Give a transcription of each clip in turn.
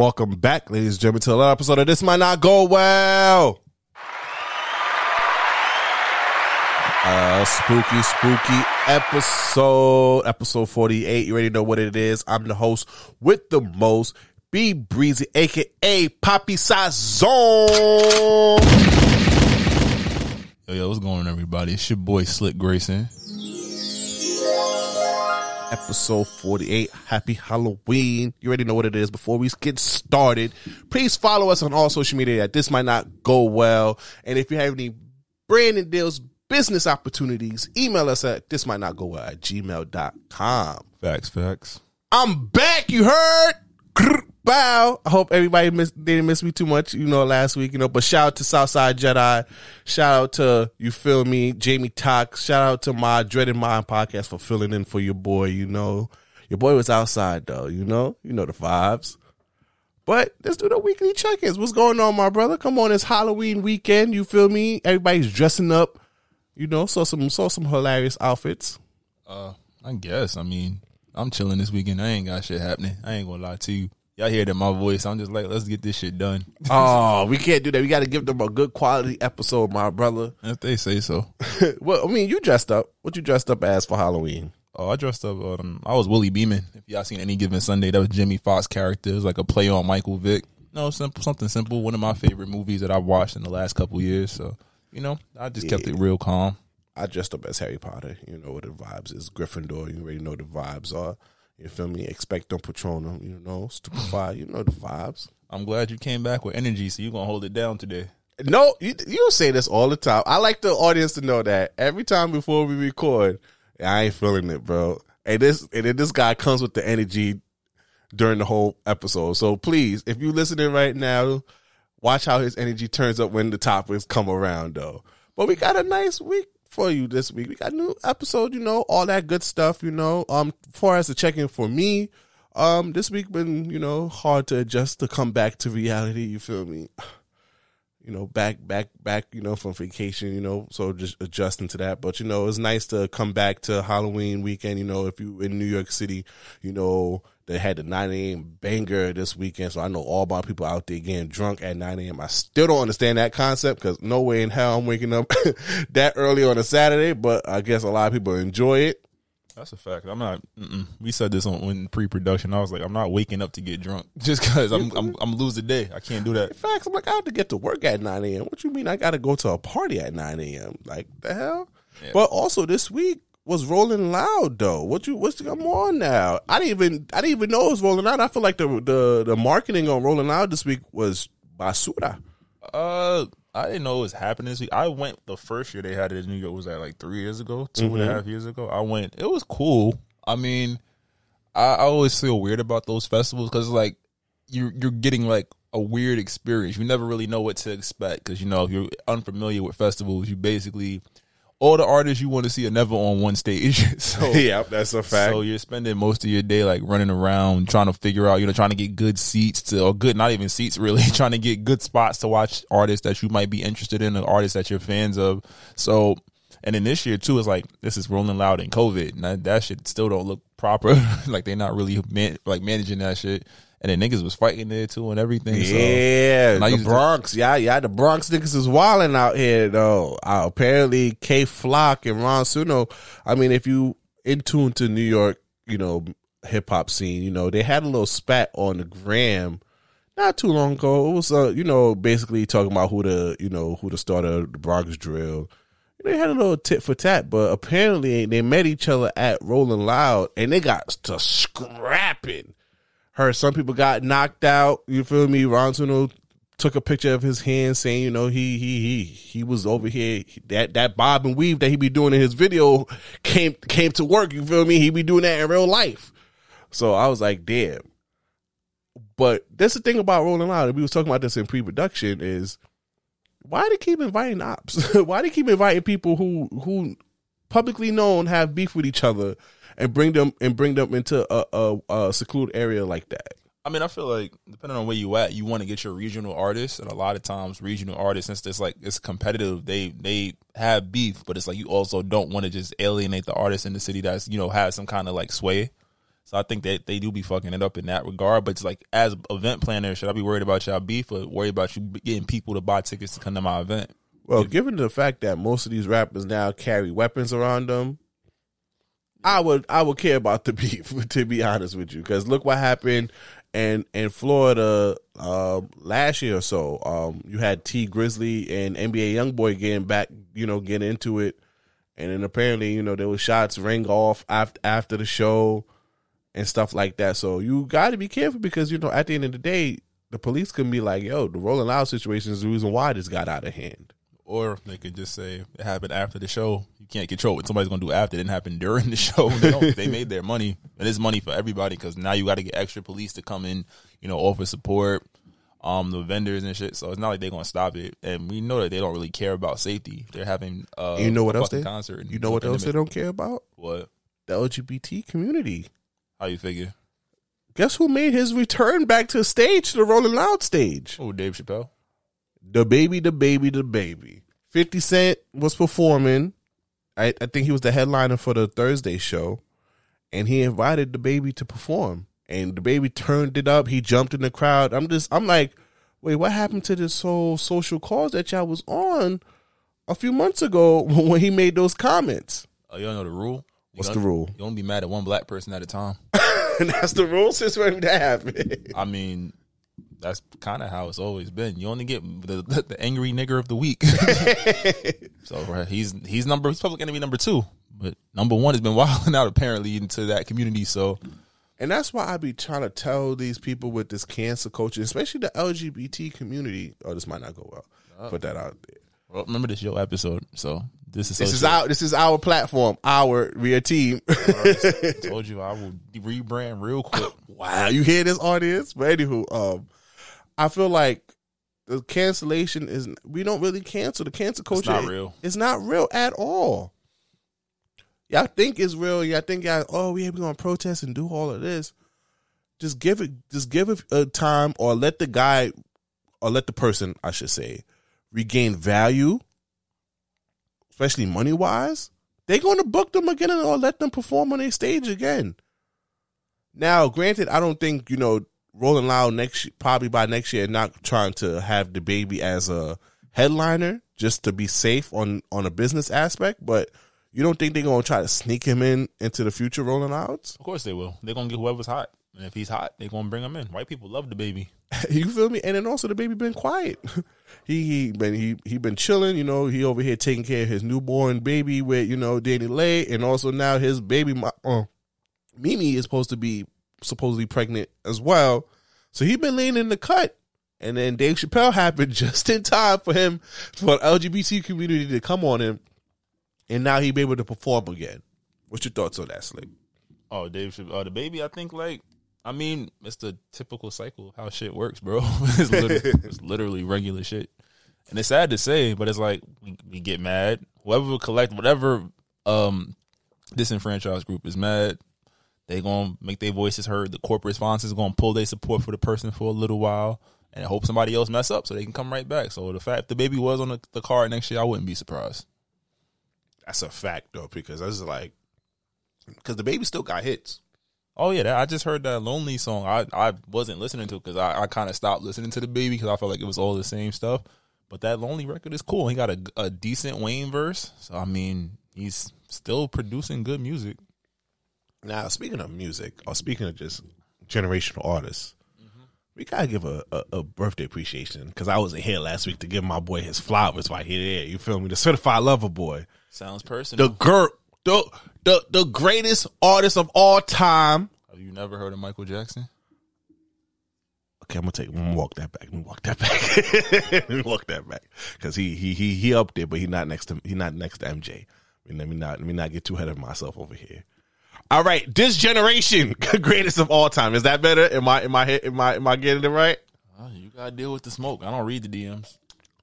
Welcome back, ladies and gentlemen, to another episode of This Might Not Go Well. Spooky episode 48. You already know what it is. I'm the host with the most, B Breezy, aka Poppy Sazone. Yo, what's going on, everybody? It's your boy Slick Grayson. Episode 48. Happy Halloween. You already know what it is. Before we get started, please follow us on all social media at This Might Not Go Well. And if you have any branding deals, business opportunities, email us at thismightnotgowell@gmail.com. Facts. I'm back. You heard? Wow. I hope everybody didn't miss me too much, last week, But shout out to Southside Jedi. Shout out to, Jamie Tox. Shout out to my Dreaded Mind podcast for filling in for your boy, Your boy was outside, though, You know the vibes. But let's do the weekly check-ins. What's going on, my brother? Come on, it's Halloween weekend, you feel me? Everybody's dressing up, saw some hilarious outfits. I guess. I'm chilling this weekend. I ain't got shit happening. I ain't gonna lie to you. Y'all hear that in my voice. I'm just like, let's get this shit done. Oh, we can't do that. We got to give them a good quality episode, my brother. If they say so. Well, you dressed up. What you dressed up as for Halloween? Oh, I dressed up. I was Willie Beeman. If y'all seen Any Given Sunday, that was Jimmy Fox character. It was like a play on Michael Vick. Something simple. One of my favorite movies that I've watched in the last couple years. So, I just kept it real calm. I dressed up as Harry Potter. You know what the vibes is. Gryffindor. You already know the vibes are. You feel me? Expecto Patronum, stupefy, the vibes. I'm glad you came back with energy, so you're going to hold it down today. No, you say this all the time. I like the audience to know that every time before we record, I ain't feeling it, bro. And this guy comes with the energy during the whole episode. So please, if you're listening right now, watch how his energy turns up when the topics come around, though. But we got a nice week for you this week. We got a new episode, all that good stuff, as far as the check-in for me, this week been, hard to adjust to come back to reality, you feel me? Back, from vacation, so just adjusting to that. But, it's nice to come back to Halloween weekend, if you in New York City, they had the 9 a.m. banger this weekend, so I know all my people out there getting drunk at 9 a.m. I still don't understand that concept because no way in hell I'm waking up that early on a Saturday, but I guess a lot of people enjoy it. That's a fact. I'm not. We said this in pre-production. I was like, I'm not waking up to get drunk just because I'm lose the day. I can't do that. In fact, I'm like, I have to get to work at 9 a.m. What you mean I got to go to a party at 9 a.m.? Like, the hell? Yeah. But also this week was Rolling Loud, though. What's come on now? I didn't even know it was Rolling Loud. I feel like the marketing on Rolling Loud this week was basura. I didn't know it was happening this week. I went the first year they had it in New York. Was that like 3 years ago? Two and a half years ago? I went. It was cool. I always feel weird about those festivals because like you're getting like a weird experience. You never really know what to expect because if you're unfamiliar with festivals, you basically all the artists you want to see are never on one stage. So yeah, that's a fact. So you're spending most of your day like running around trying to figure out, trying to get good seats not even seats really, trying to get good spots to watch artists that you might be interested in, or artists that you're fans of. So, and then this year too, it's like this is Rolling Loud and COVID, and that shit still don't look proper. Like they're not really managing that shit. And then niggas was fighting there too and everything. Yeah, so, the Bronx. The Bronx niggas is wilding out here though. Apparently K-Flock and Ron Suno, if you in tune to New York, hip-hop scene, they had a little spat on the gram not too long ago. It was, basically talking about who the starter of the Bronx drill. They had a little tit for tat, but apparently they met each other at Rolling Loud and they got to scrapping. Heard some people got knocked out. You feel me? Ron Suno took a picture of his hand saying, he was over here. That bob and weave that he be doing in his video came to work. You feel me? He be doing that in real life. So I was like, damn. But that's the thing about Rolling Loud. We was talking about this in pre-production is why they keep inviting ops? Why they keep inviting people who publicly known have beef with each other? And bring them into a secluded area like that. I feel like depending on where you at, you want to get your regional artists, and a lot of times regional artists, since it's like it's competitive, they have beef, but it's like you also don't want to just alienate the artists in the city that's has some kind of like sway. So I think that they do be fucking it up in that regard. But it's like, as event planner, should I be worried about y'all beef or worried about you getting people to buy tickets to come to my event? Well, given the fact that most of these rappers now carry weapons around them, I would care about the beef, to be honest with you, because look what happened in Florida last year or so. You had T Grizzly and NBA YoungBoy getting back, getting into it, and then apparently there were shots ring off after the show and stuff like that. So you got to be careful, because at the end of the day, the police can be like, "Yo, the Rolling Loud situation is the reason why this got out of hand." Or they could just say it happened after the show. You can't control what somebody's going to do after. It didn't happen during the show. They made their money. And it's money for everybody, because now you got to get extra police to come in, offer support, the vendors and shit. So it's not like they're going to stop it. And we know that they don't really care about safety. They're having what else they don't care about? What? The LGBT community. How you figure? Guess who made his return back to stage, the Rolling Loud stage? Oh, Dave Chappelle. DaBaby. 50 Cent was performing. I think he was the headliner for the Thursday show, and he invited DaBaby to perform, and DaBaby turned it up. He jumped in the crowd. I'm like, wait, what happened to this whole social cause that y'all was on a few months ago when he made those comments? Oh, y'all know the rule? What's the rule? You don't be mad at one black person at a time. That's the rule since when that happened. I mean, that's kind of how it's always been. You only get the angry nigger of the week. So right, he's public enemy number 2, but number 1 has been wilding out apparently into that community. So, and that's why I be trying to tell these people with this cancel culture, especially the LGBT community. Oh, this might not go well. Put that out there. Well, remember, this is your episode, so this is our platform, our real team. I told you I will rebrand real quick. Wow, you hear this, audience? But anywho, I feel like the cancellation is, we don't really cancel. The cancel culture, it's not real. It's not real at all. Y'all think it's real. Y'all think y'all, we're gonna protest and do all of this. Just give it a time, or let the person, I should say, regain value, especially money wise. They're going to book them again or let them perform on their stage again. Now, granted, I don't think Rolling Loud probably by next year, not trying to have DaBaby as a headliner just to be safe on a business aspect. But you don't think they're going to try to sneak him in into the future Rolling Louds? Of course they will. They're going to get whoever's hot, and if he's hot, they're going to bring him in. White people love DaBaby. You feel me? And then also DaBaby been quiet. he been chilling. He over here taking care of his newborn baby with Danny Lay, and also now his baby Mimi is supposed to be supposedly pregnant as well. So he been laying in the cut, and then Dave Chappelle happened just in time for him, for the LGBT community to come on him, and now he be able to perform again. What's your thoughts on that, Slick? Oh, Dave Chappelle, DaBaby, I think it's the typical cycle of how shit works, bro. it's literally regular shit. And it's sad to say, but it's like, we get mad. Whatever disenfranchised group is mad, they going to make their voices heard. The corporate sponsors going to pull their support for the person for a little while and hope somebody else mess up so they can come right back. So the fact DaBaby was on the card next year, I wouldn't be surprised. That's a fact, though, because DaBaby still got hits. Oh, yeah, I just heard that Lonely song. I wasn't listening to it because I kind of stopped listening to DaBaby because I felt like it was all the same stuff. But that Lonely record is cool. He got a decent Wayne verse. So, he's still producing good music. Now, speaking of music, or speaking of just generational artists, we got to give a birthday appreciation, because I wasn't here last week to give my boy his flowers right here. There. You feel me? The Certified Lover Boy. Sounds personal. The GERP. The greatest artist of all time. Have you never heard of Michael Jackson? Okay, I'm gonna walk that back. Let me walk that back. Because he up there, but he's not next to MJ. Let me not get too ahead of myself over here. All right, this generation, greatest of all time. Is that better? Am I getting it right? You gotta deal with the smoke. I don't read the DMs.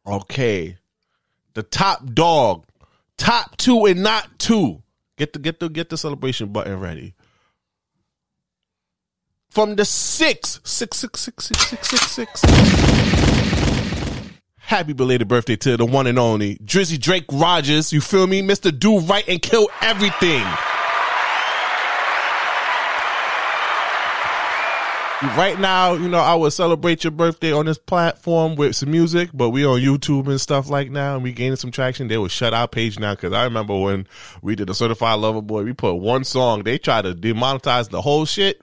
Okay, the top dog, top two and not two. Get the celebration button ready. From the six. Happy belated birthday to the one and only Drizzy Drake Rogers. You feel me? Mr. Do Right and Kill Everything. Right now, you know, I would celebrate your birthday on this platform with some music, but we on YouTube and stuff like now, and we gaining some traction. They will shut our page now, because I remember when we did the Certified Lover Boy, we put one song. They tried to demonetize the whole shit.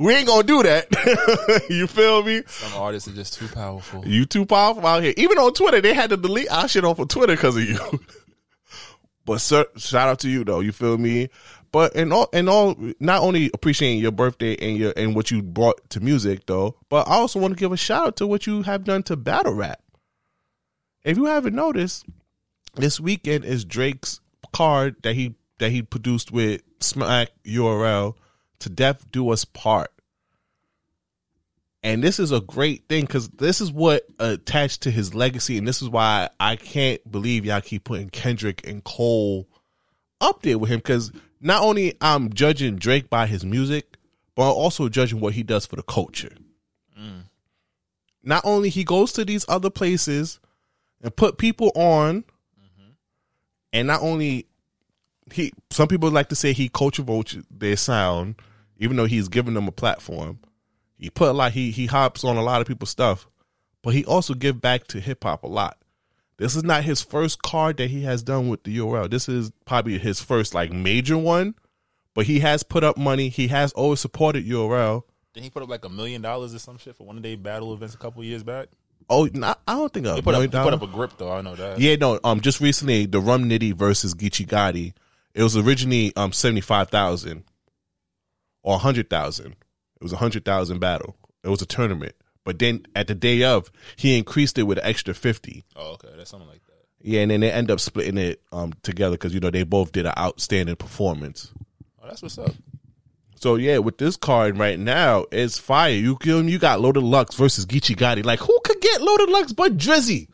we ain't going to do that. You feel me? Some artists are just too powerful. You too powerful out here. Even on Twitter, they had to delete our shit off of Twitter because of you. But sir, shout out to you, though. You feel me? But in all, not only appreciating your birthday and what you brought to music, though, but I also want to give a shout out to what you have done to battle rap. If you haven't noticed, this weekend is Drake's card that he produced with Smack URL to Death Do Us Part. And this is a great thing, because this is what attached to his legacy, and this is why I can't believe y'all keep putting Kendrick and Cole up there with him, because not only I'm judging Drake by his music, but I'm also judging what he does for the culture. Mm. Not only he goes to these other places and put people on, mm-hmm. and not only he, some people like to say he culture vulture their sound, even though he's giving them a platform. He put a lot, he hops on a lot of people's stuff, but he also give back to hip hop a lot. This is not his first card that he has done with the URL. This is probably his first like major one, but he has put up money. He has always supported URL. Didn't he put up like $1 million or some shit for one of their battle events a couple of years back? Oh, no, I don't think he put up a grip though. I know that. Yeah, no. Just recently the Rum Nitty versus Geechi Gotti. It was originally 75,000 or 100,000. It was 100,000 battle. It was a tournament. But then at the day of, he increased it with an extra 50. Oh, okay. That's something like that. Yeah, and then they end up splitting it together because, you know, they both did an outstanding performance. Oh, that's what's up. So, yeah, with this card right now, it's fire. You kill him, you got Loaded Lux versus Geechi Gotti. Like, who could get Loaded Lux but Drizzy?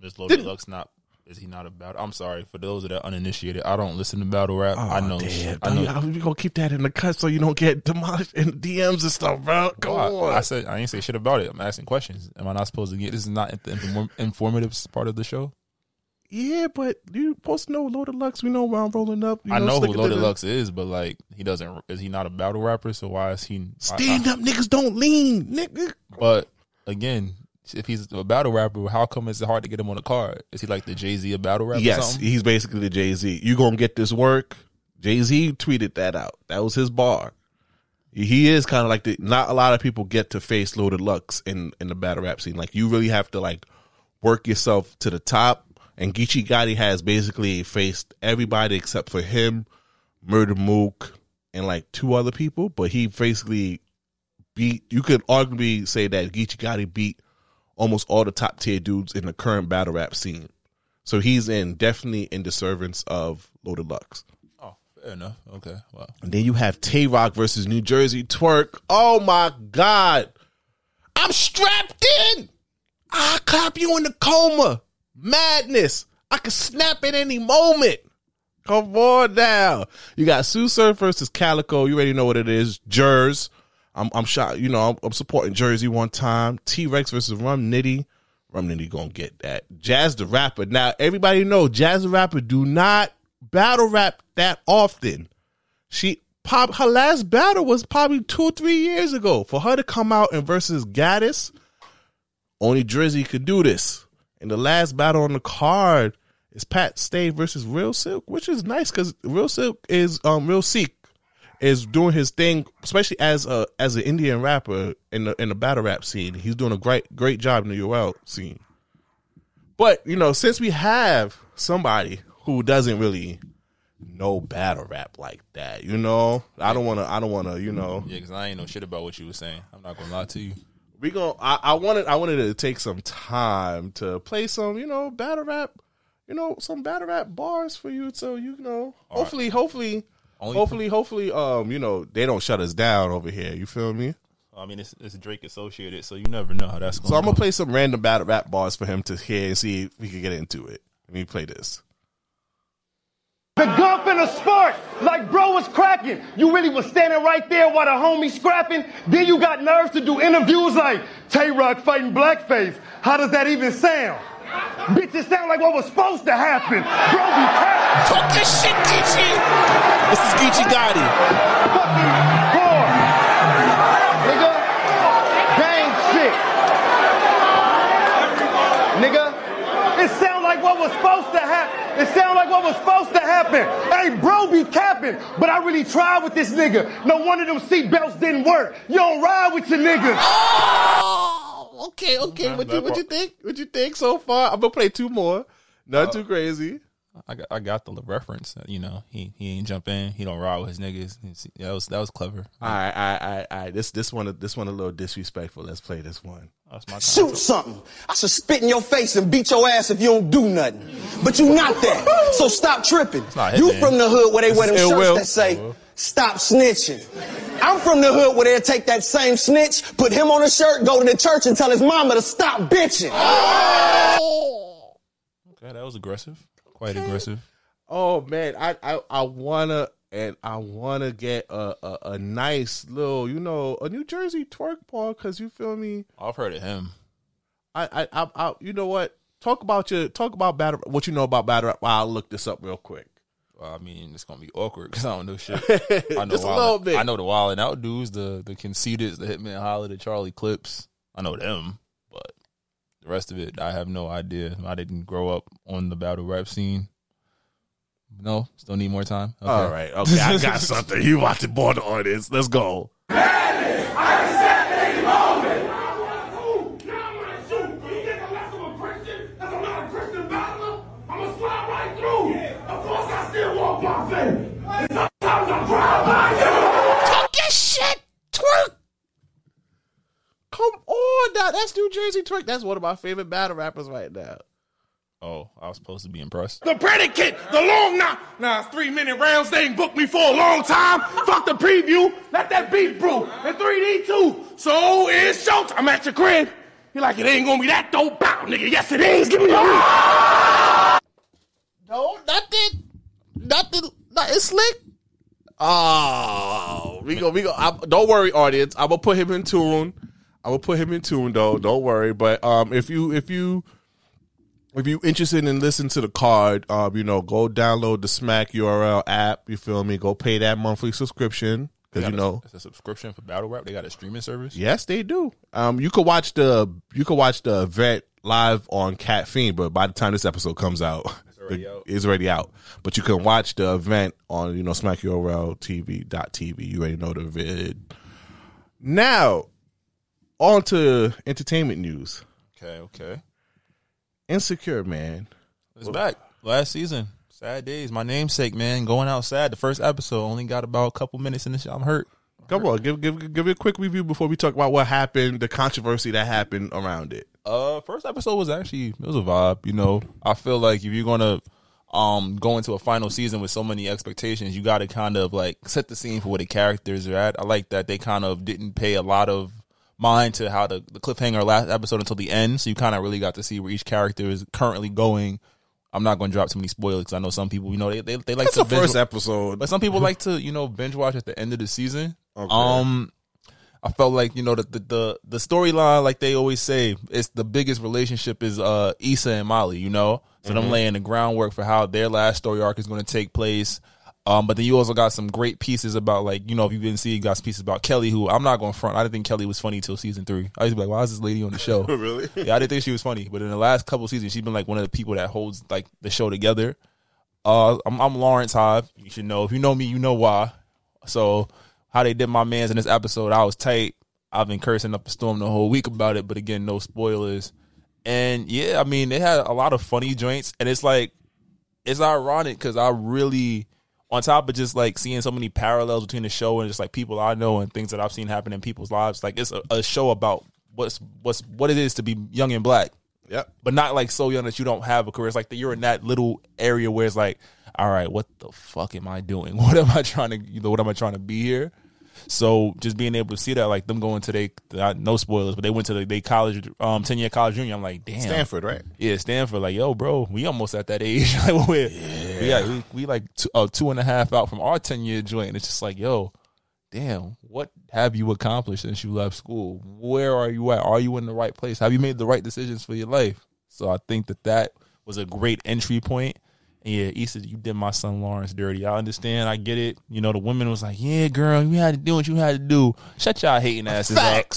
This Loaded Lux not... Is he not a battle? I'm sorry for those that are uninitiated. I don't listen to battle rap. Oh, I know. Damn, I know. We gonna keep that in the cut so you don't get demolished in DMs and stuff, bro. Come on. I ain't say shit about it. I'm asking questions. Am I not supposed to get? This is not the informative part of the show. Yeah, but you supposed to know Loaded Lux. We know where I'm rolling up. You know, I know who Loaded Lux is, but like he doesn't. Is he not a battle rapper? So why is he stand up? Niggas don't lean, nigga. But again. If he's a battle rapper, how come it's hard to get him on a card? Is he like the Jay-Z of battle rap? Yes, or something? He's basically the Jay-Z. You gonna get this work? Jay-Z tweeted that out. That was his bar. He is kind of like the. Not a lot of people get to face Loaded Lux in the battle rap scene. Like you really have to like work yourself to the top. And Geechi Gotti has basically faced everybody except for him, Murder Mook, and like two other people. But he basically beat. You could arguably say that Geechi Gotti beat almost all the top tier dudes in the current battle rap scene. So he's definitely in the servants of Loaded Lux. Oh, fair enough. Okay. Wow. And then you have T-Rock versus New Jersey Twerk. Oh my God. I'm strapped in. I clap you in the coma. Madness. I can snap at any moment. Come on now. You got Sue Surf versus Calico. You already know what it is. Jers. I'm shot. You know, I'm supporting Jersey one time. T-Rex versus Rum Nitty. Rum Nitty gonna get that. Jazz the rapper. Now everybody know Jazz the rapper do not battle rap that often. Her last battle was probably 2 or 3 years ago. For her to come out and versus Gaddis, only Drizzy could do this. And the last battle on the card is Pat Stay versus Real Silk, which is nice because Real Silk is Real Seek. Is doing his thing, especially as an Indian rapper in the battle rap scene. He's doing a great job in the URL scene. But you know, since we have somebody who doesn't really know battle rap like that, you know, I don't wanna, you know, yeah, because I ain't know shit about what you were saying. I'm not gonna lie to you. I wanted to take some time to play some, you know, battle rap, you know, some battle rap bars for you, so you know, hopefully. Hopefully, you know, they don't shut us down over here. You feel me? I mean, it's Drake associated, so you never know how that's going to go. So I'm going to play some random battle rap bars for him to hear and see if we can get into it. Let me play this. The gump in a sport, like bro was cracking. You really was standing right there while the homie scrapping. Then you got nerves to do interviews like Tay-Rock fighting blackface. How does that even sound? Bitches sound like what was supposed to happen. Bro, be crap. Talk your shit, Geechi. This is Geechi Gotti. Fucking whore. was supposed to happen. It sound like what was supposed to happen. Hey, bro be capping, but I really tried with this nigga. No one of them seatbelts didn't work. You don't ride with your niggas. Oh, okay. What you think so far? I'm gonna play two more. Not too crazy. I got the reference. You know, he ain't jump in. He don't ride with his niggas. That was clever. All right. This one a little disrespectful. Let's play this one. Shoot something. I should spit in your face and beat your ass if you don't do nothing. But you not that. So stop tripping. You from the hood where they wear them shirts that say, stop snitching. I'm from the hood where they'll take that same snitch, put him on a shirt, go to the church and tell his mama to stop bitching. Oh. Okay, that was aggressive. Quite aggressive. Oh man, I wanna get a nice little, you know, a New Jersey twerk ball, because you feel me. I've heard of him. I you know what? Talk about battle. What you know about battle rap? I'll look this up real quick. Well, I mean, it's gonna be awkward because I don't know shit. I know just a little bit. I know the Wild and Out dudes, the Conceited, the Hitman Holler, the Charlie Clips. I know them. The rest of it, I have no idea. I didn't grow up on the battle rap scene. No, still need more time. Okay. All right, okay, I got something. You about to board the audience. Let's go. Madness, I accept any moment. I want to shoot. Now I want to shoot. Do you think I'm less of a Christian? That's I'm not a Christian battler. I'm going to slide right through. Yeah. Of course, I still walk my faith. And sometimes I'm proud by you. Talk your shit, twerk. Come on now, that's New Jersey Twerk. That's one of my favorite battle rappers right now. Oh, I was supposed to be impressed. The predicate, the long knock. Nah, 3-minute rounds, they ain't booked me for a long time. Fuck the preview, let that beat brew. And 3D too, so it's showtime. I'm at your crib. You're like, it ain't gonna be that dope. Bow, nigga, yes it is, give me the room. No, nothing, it's slick. Oh, we go, don't worry, audience. I'm gonna put him in tune. though. Don't worry. But if you interested in listening to the card, you know, go download the Smack URL app. You feel me? Go pay that monthly subscription because you know it's a subscription for battle rap. They got a streaming service. Yes, they do. You could watch the event live on Cat Fiend, but by the time this episode comes out, it's already out. But you can watch the event on Smack URL TV.tv. You already know the vid. Now. On to entertainment news. Okay. Insecure, man. It's back. Last season. Sad days. My namesake, man. Going outside. The first episode only got about a couple minutes in the show. I'm hurt. Come on. Give me a quick review before we talk about what happened, the controversy that happened around it. First episode was it was a vibe. You know, I feel like if you're going to go into a final season with so many expectations, you got to kind of like set the scene for where the characters are at. I like that they kind of didn't pay a lot of mind to how the cliffhanger last episode until the end, so you kind of really got to see where each character is currently going. I'm not going to drop too many spoilers because I know some people, they like to binge, first episode, but some people like to binge watch at the end of the season. Okay. I felt like the storyline, like they always say, it's the biggest relationship is Issa and Molly. So them laying the groundwork for how their last story arc is going to take place. But then you also got some great pieces about, like, if you didn't see, you got some pieces about Kelly, who I'm not going to front. I didn't think Kelly was funny till season 3. I used to be like, why is this lady on the show? Really? Yeah, I didn't think she was funny. But in the last couple of seasons, she's been like one of the people that holds like the show together. I'm Lawrence Hive. You should know. If you know me, you know why. So how they did my mans in this episode, I was tight. I've been cursing up a storm the whole week about it. But again, no spoilers. And yeah, I mean, they had a lot of funny joints. And it's like, it's ironic because I really... on top of just like seeing so many parallels between the show and just like people I know and things that I've seen happen in people's lives, like it's a show about what it is to be young and black. Yep. But not like so young that you don't have a career. It's like that you're in that little area where it's like, all right, what the fuck am I doing? What am I trying to be here? So just being able to see that, like them going to no spoilers, but they went to their college, 10-year college junior. I'm like, damn. Stanford, right? Yeah, Stanford. Like, yo, bro, we almost at that age. Like, we like 2.5 out from our 10-year joint. And it's just like, yo, damn, what have you accomplished since you left school? Where are you at? Are you in the right place? Have you made the right decisions for your life? So I think that was a great entry point. Yeah, Issa, you did my son Lawrence dirty. I understand. I get it. The women was like, yeah, girl, you had to do what you had to do. Shut y'all hating asses up.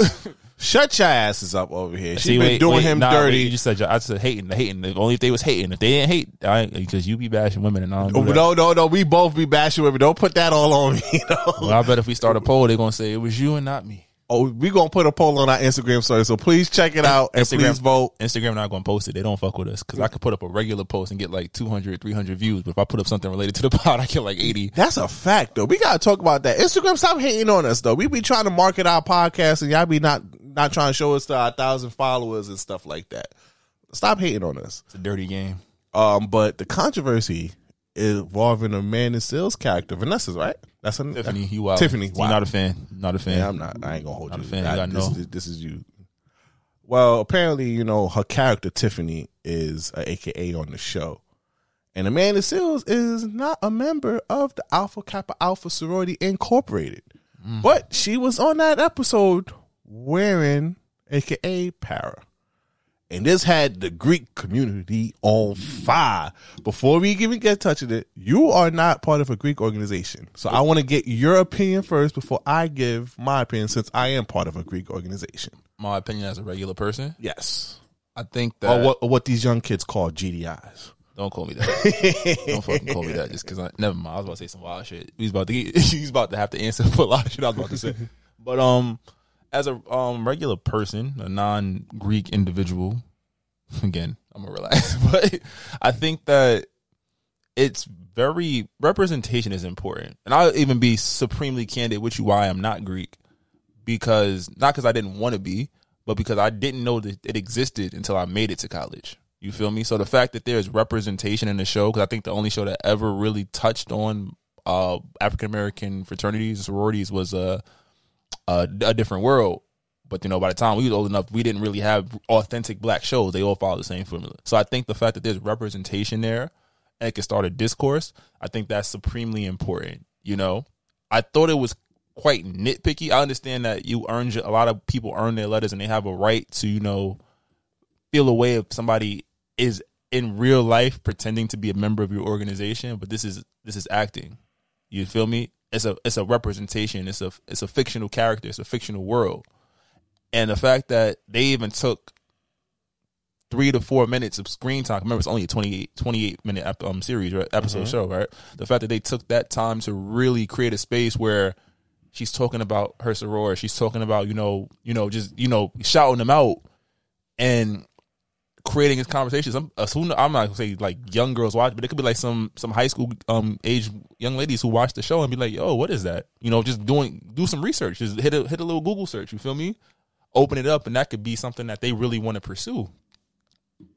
Shut your asses up over here. She's been doing him dirty. You just said, I said hating, hating. Only if they was hating. If they didn't hate, because you be bashing women and all. No. We both be bashing women. Don't put that all on me. You know? Well, I bet if we start a poll, they're going to say it was you and not me. Oh, we're going to put a poll on our Instagram story. So please check it out and please vote. Instagram not going to post it. They don't fuck with us because I could put up a regular post and get like 200, 300 views. But if I put up something related to the pod, I get like 80. That's a fact, though. We got to talk about that. Instagram, stop hating on us, though. We be trying to market our podcast and y'all be not trying to show us to our 1,000 followers and stuff like that. Stop hating on us. It's a dirty game. But the controversy involving Amanda Seals' character, Vanessa's, right? That's a, Tiffany. You wild. Tiffany. Wow. You're not a fan. Not a fan. Yeah, I'm not. I ain't gonna hold not you. Not a fan. This is you. Well, apparently, you know, her character Tiffany is an AKA on the show, and Amanda Seals is not a member of the Alpha Kappa Alpha Sorority Incorporated, but she was on that episode wearing AKA Para. And this had the Greek community on fire. Before we even get touched on it, you are not part of a Greek organization. So I want to get your opinion first before I give my opinion, since I am part of a Greek organization. My opinion as a regular person? Yes. I think that... Or what these young kids call GDIs. Don't call me that. Don't fucking call me that just because I... Never mind. I was about to say some wild shit. He's about to have to answer for a lot of shit I was about to say. But, as a regular person, a non-Greek individual, again, I'm going to relax, but I think that it's very, representation is important. And I'll even be supremely candid with you why I'm not Greek, because, not because I didn't want to be, but because I didn't know that it existed until I made it to college. You feel me? So the fact that there's representation in the show, because I think the only show that ever really touched on African-American fraternities and sororities was... A Different World. But you know, by the time we was old enough, we didn't really have authentic black shows. They all follow the same formula. So I think the fact that there's representation there and it can start a discourse, I think that's supremely important. You know, I thought it was quite nitpicky. I understand that you earn, a lot of people earn their letters and they have a right to, you know, feel a way if somebody is in real life pretending to be a member of your organization. But this is acting. You feel me? It's a representation. It's a fictional character. It's a fictional world. And the fact that they even took 3 to 4 minutes of screen time. Remember, it's only a 28 minute series, right? Episode show, right? The fact that they took that time to really create a space where she's talking about her sorority. She's talking about, you know, shouting them out and creating his conversations. I'm not gonna say like young girls watch, but it could be like some high school age young ladies who watch the show and be like, "Yo, what is that?" You know, just do some research. Just hit a little Google search. You feel me? Open it up, and that could be something that they really want to pursue.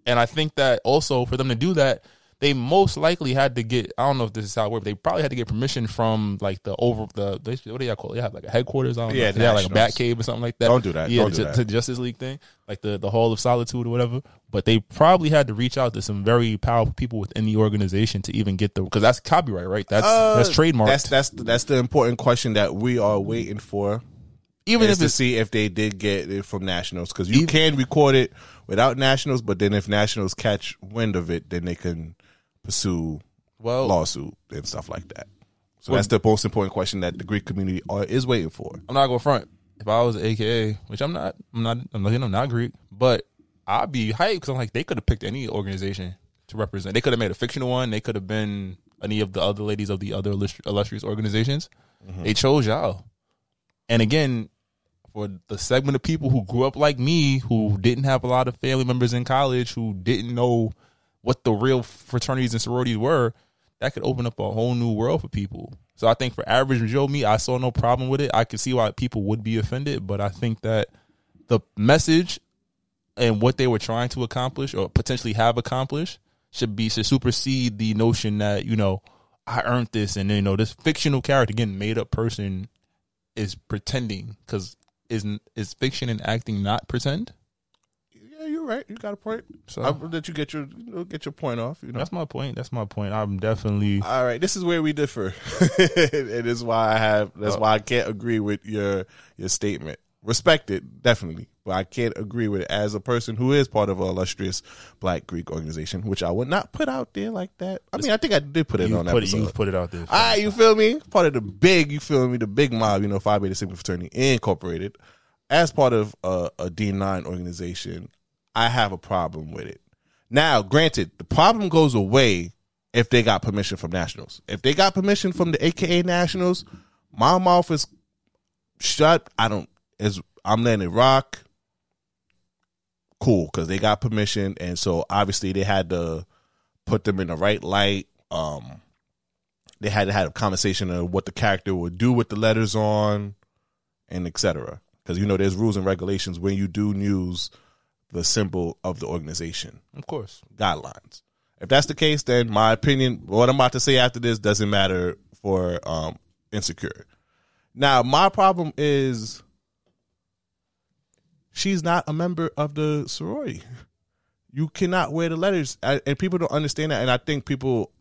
And I think that also for them to do that, they most likely had to get, I don't know if this is how it works, but they probably had to get permission from like what do y'all call it? Yeah, like a headquarters. I don't know. Yeah, like a bat cave or something like that. Don't do that. Yeah, the Justice League thing, like the Hall of Solitude or whatever. But they probably had to reach out to some very powerful people within the organization to even get because that's copyright, right? That's trademarked. That's the important question that we are waiting for. Even if to see if they did get it from Nationals, because you can record it without Nationals, but then if Nationals catch wind of it, then they can pursue lawsuit and stuff like that. So that's the most important question that the Greek community is waiting for. I'm not going to front. If I was AKA, which I'm not Greek, but I'd be hyped because I'm like, they could have picked any organization to represent. They could have made a fictional one. They could have been any of the other ladies of the other illustrious organizations. Mm-hmm. They chose y'all. And again, for the segment of people who grew up like me, who didn't have a lot of family members in college, who didn't know what the real fraternities and sororities were, that could open up a whole new world for people. So I think for average Joe, me, I saw no problem with it. I could see why people would be offended, but I think that the message and what they were trying to accomplish or potentially have accomplished should supersede the notion that, you know, I earned this and, you know, this fictional character, again, made up person is pretending, because is fiction and acting not pretend? Yeah, you're right. You got a point. So I'll let you get your point off. You know? That's my point. I'm definitely all right. This is where we differ. It is why why I can't agree with your statement. Respect it, definitely, but I can't agree with it as a person who is part of an illustrious Black Greek organization, which I would not put out there like that. I mean, I think I did put it on that episode. You put it out there. All right, you feel me? Part of the big mob, you know, Phi Beta Sigma Fraternity Incorporated. as part of a D9 organization, I have a problem with it. Now, granted, the problem goes away if they got permission from Nationals. If they got permission from the AKA Nationals, my mouth is shut. I'm letting it rock. Cool, because they got permission, and so obviously they had to put them in the right light. They had to have a conversation of what the character would do with the letters on, and etc. Because, you know, there's rules and regulations when you do use the symbol of the organization. Of course. Guidelines. If that's the case, then my opinion, what I'm about to say after this, doesn't matter for Insecure. Now, my problem is she's not a member of the sorority. You cannot wear the letters. And people don't understand that. And I think people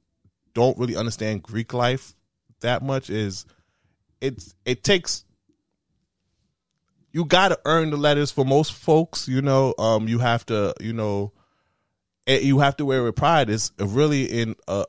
don't really understand Greek life that much. You got to earn the letters for most folks, you know. You have to wear it with pride. It's really in a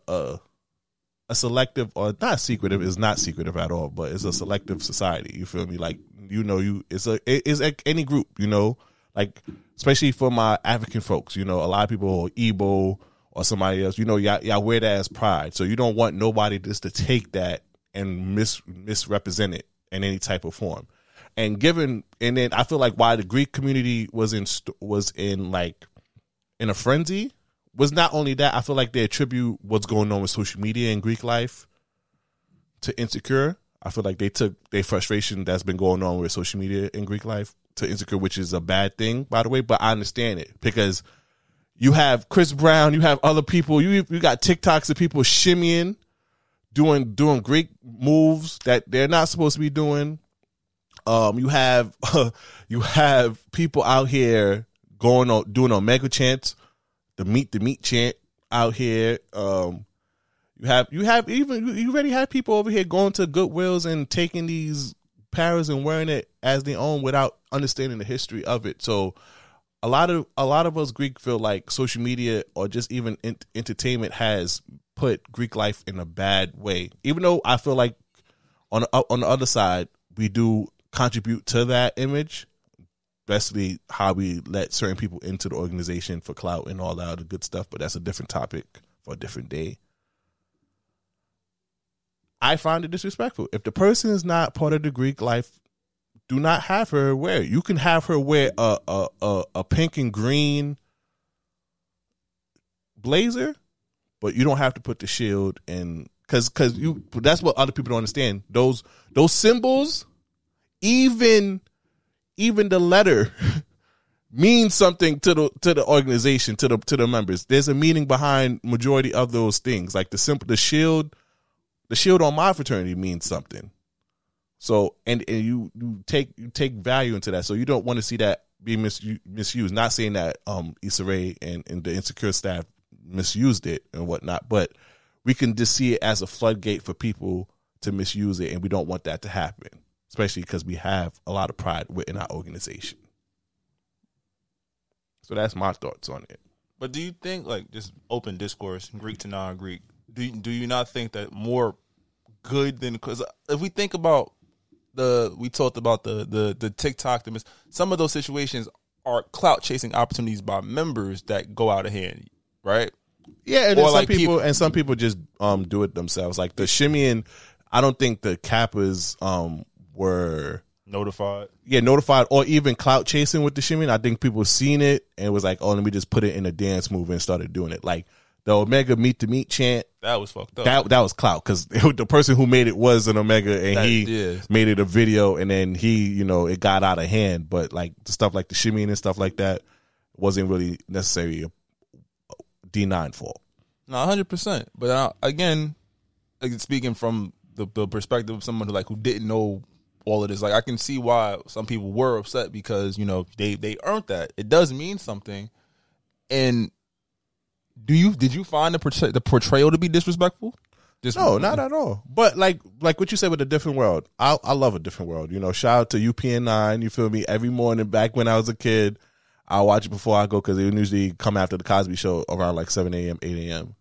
selective, or not secretive. It's not secretive at all, but it's a selective society. You feel me? Like, you know, it's like any group, you know, like especially for my African folks, you know, a lot of people are Igbo or somebody else, you know, y'all wear that as pride. So you don't want nobody just to take that and misrepresent it in any type of form. And then I feel like why the Greek community was in a frenzy was not only that. I feel like they attribute what's going on with social media and Greek life to Insecure. I feel like they took their frustration that's been going on with social media and Greek life to Insecure, which is a bad thing, by the way. But I understand it, because you have Chris Brown, you have other people, you got TikToks of people shimmying, doing Greek moves that they're not supposed to be doing. You have people out here going on doing Omega chants, the meat chant out here. You already have people over here going to Goodwills and taking these paras and wearing it as their own without understanding the history of it. So a lot of us Greek feel like social media or just even entertainment has put Greek life in a bad way. Even though I feel like on the other side we do contribute to that image, especially how we let certain people into the organization for clout and all that other good stuff. But that's a different topic for a different day. I find it disrespectful. If the person is not part of the Greek life, do not have her wear. You can have her wear a pink and green blazer, but you don't have to put the shield in, because that's what other people don't understand. Those symbols. Even the letter means something to the organization, to the members. There's a meaning behind majority of those things. Like the shield on my fraternity means something. So and you take value into that. So you don't want to see that be misused. Not saying that Issa Rae and the Insecure staff misused it and whatnot, but we can just see it as a floodgate for people to misuse it, and we don't want that to happen. Especially because we have a lot of pride within our organization. So that's my thoughts on it. But do you think, like, just open discourse, Greek to non-Greek, do you not think that more good than, because if we think about we talked about the TikTok, some of those situations are clout chasing opportunities by members that go out of hand, right? Yeah, and some people just do it themselves. Like the shimmying, I don't think the Kappas were notified. Yeah, notified, or even clout chasing with the shimmy. I think people seen it and was like, "Oh, let me just put it in a dance move," and started doing it. Like the Omega meet the meet chant. That was fucked up. That was clout, because the person who made it was an Omega, and made it a video, and then it got out of hand. But like the stuff like the shimmy and stuff like that wasn't really necessarily a D9 fault. No, 100%. But again, speaking from the perspective of someone who didn't know all of this, like, I can see why some people were upset, because, you know, they earned that. It does mean something. And did you find the portrayal to be disrespectful? No, not at all. But like what you said with A Different World, I love A Different World. You know, shout out to UPN9. You feel me? Every morning back when I was a kid, I watch it before I go, because it would usually come after the Cosby Show around like 7 a.m., 8 a.m.